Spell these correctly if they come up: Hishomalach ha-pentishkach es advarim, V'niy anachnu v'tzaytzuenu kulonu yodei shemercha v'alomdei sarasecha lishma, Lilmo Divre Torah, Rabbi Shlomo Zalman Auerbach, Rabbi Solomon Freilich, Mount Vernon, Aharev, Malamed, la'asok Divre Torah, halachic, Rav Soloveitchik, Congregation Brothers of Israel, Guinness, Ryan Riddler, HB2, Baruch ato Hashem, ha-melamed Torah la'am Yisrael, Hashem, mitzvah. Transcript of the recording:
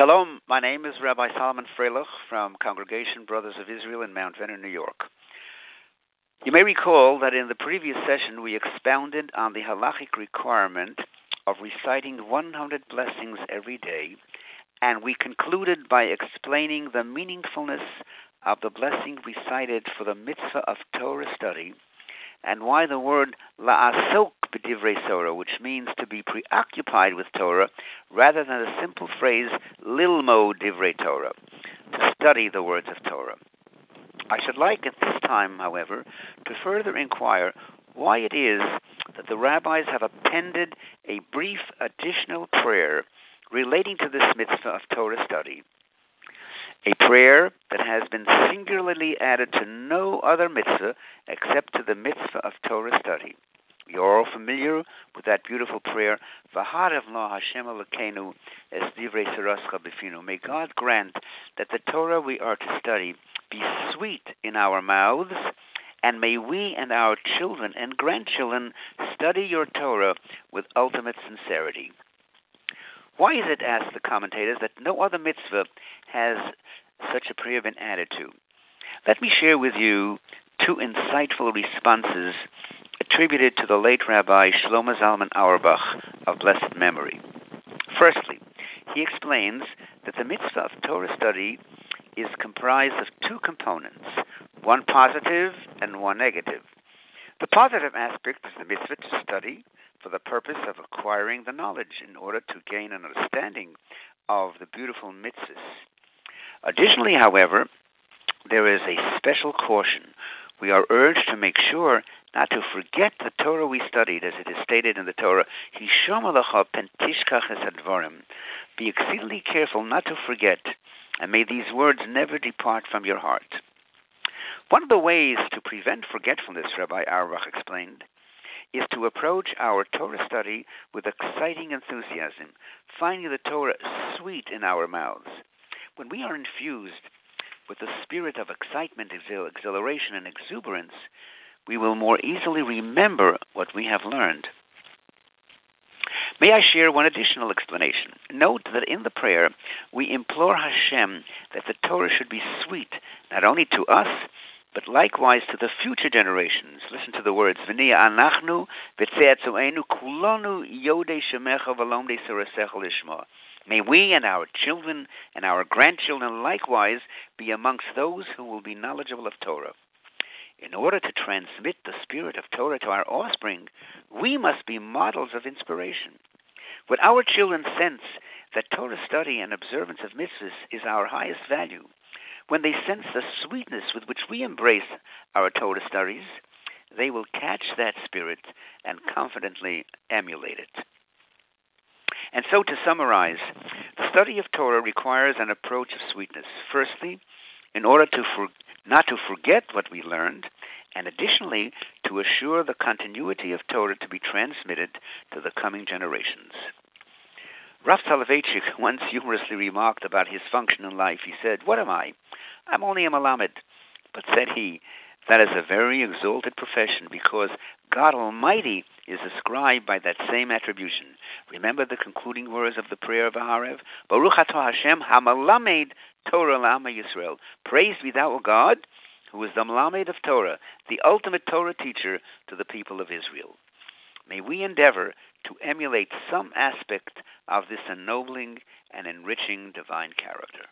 Shalom, my name is Rabbi Solomon Freilich from Congregation Brothers of Israel in Mount Vernon, New York. You may recall that in the previous session we expounded on the halachic requirement of reciting 100 blessings every day, and we concluded by explaining the meaningfulness of the blessing recited for the mitzvah of Torah study, and why the word la'asok Divre Torah, which means to be preoccupied with Torah, rather than the simple phrase Lilmo Divre Torah, to study the words of Torah. I should like at this time, however, to further inquire why it is that the rabbis have appended a brief additional prayer relating to this mitzvah of Torah study, a prayer that has been singularly added to no other mitzvah except to the mitzvah of Torah study. You're all familiar with that beautiful prayer, V'aharev lo Hashem Elokeinu es divrei sarasecha b'finu. May God grant that the Torah we are to study be sweet in our mouths, and may we and our children and grandchildren study your Torah with ultimate sincerity. Why is it, asked the commentators, that no other mitzvah has such a prayer been added to? Let me share with you two insightful responses attributed to the late Rabbi Shlomo Zalman Auerbach of blessed memory. Firstly, he explains that the mitzvah of Torah study is comprised of two components, one positive and one negative. The positive aspect is the mitzvah to study for the purpose of acquiring the knowledge in order to gain an understanding of the beautiful mitzvahs. Additionally, however, there is a special caution. We are urged to make sure not to forget the Torah we studied, as it is stated in the Torah, Hishomalach ha-pentishkach es advarim. Be exceedingly careful not to forget, and may these words never depart from your heart. One of the ways to prevent forgetfulness, Rabbi Auerbach explained, is to approach our Torah study with exciting enthusiasm, finding the Torah sweet in our mouths. When we are infused with the spirit of excitement, exhilaration, and exuberance, we will more easily remember what we have learned. May I share one additional explanation? Note that in the prayer, we implore Hashem that the Torah should be sweet, not only to us, but likewise to the future generations. Listen to the words, V'niy anachnu v'tzaytzuenu kulonu yodei shemercha v'alomdei sarasecha lishma. May we and our children and our grandchildren likewise be amongst those who will be knowledgeable of Torah. In order to transmit the spirit of Torah to our offspring, we must be models of inspiration. When our children sense that Torah study and observance of mitzvahs is our highest value, when they sense the sweetness with which we embrace our Torah studies, they will catch that spirit and confidently emulate it. And so, to summarize, the study of Torah requires an approach of sweetness. Firstly, in order to not to forget what we learned, and additionally, to assure the continuity of Torah to be transmitted to the coming generations. Rav Soloveitchik once humorously remarked about his function in life. He said, "What am I? I'm only a Malamed." But said he, "That is a very exalted profession, because God Almighty is described by that same attribution." Remember the concluding words of the prayer of Aharev? Baruch ato Hashem, ha-melamed Torah la'am Yisrael. Praised be thou, O God, who is the Malamed of Torah, the ultimate Torah teacher to the people of Israel. May we endeavor to emulate some aspect of this ennobling and enriching divine character.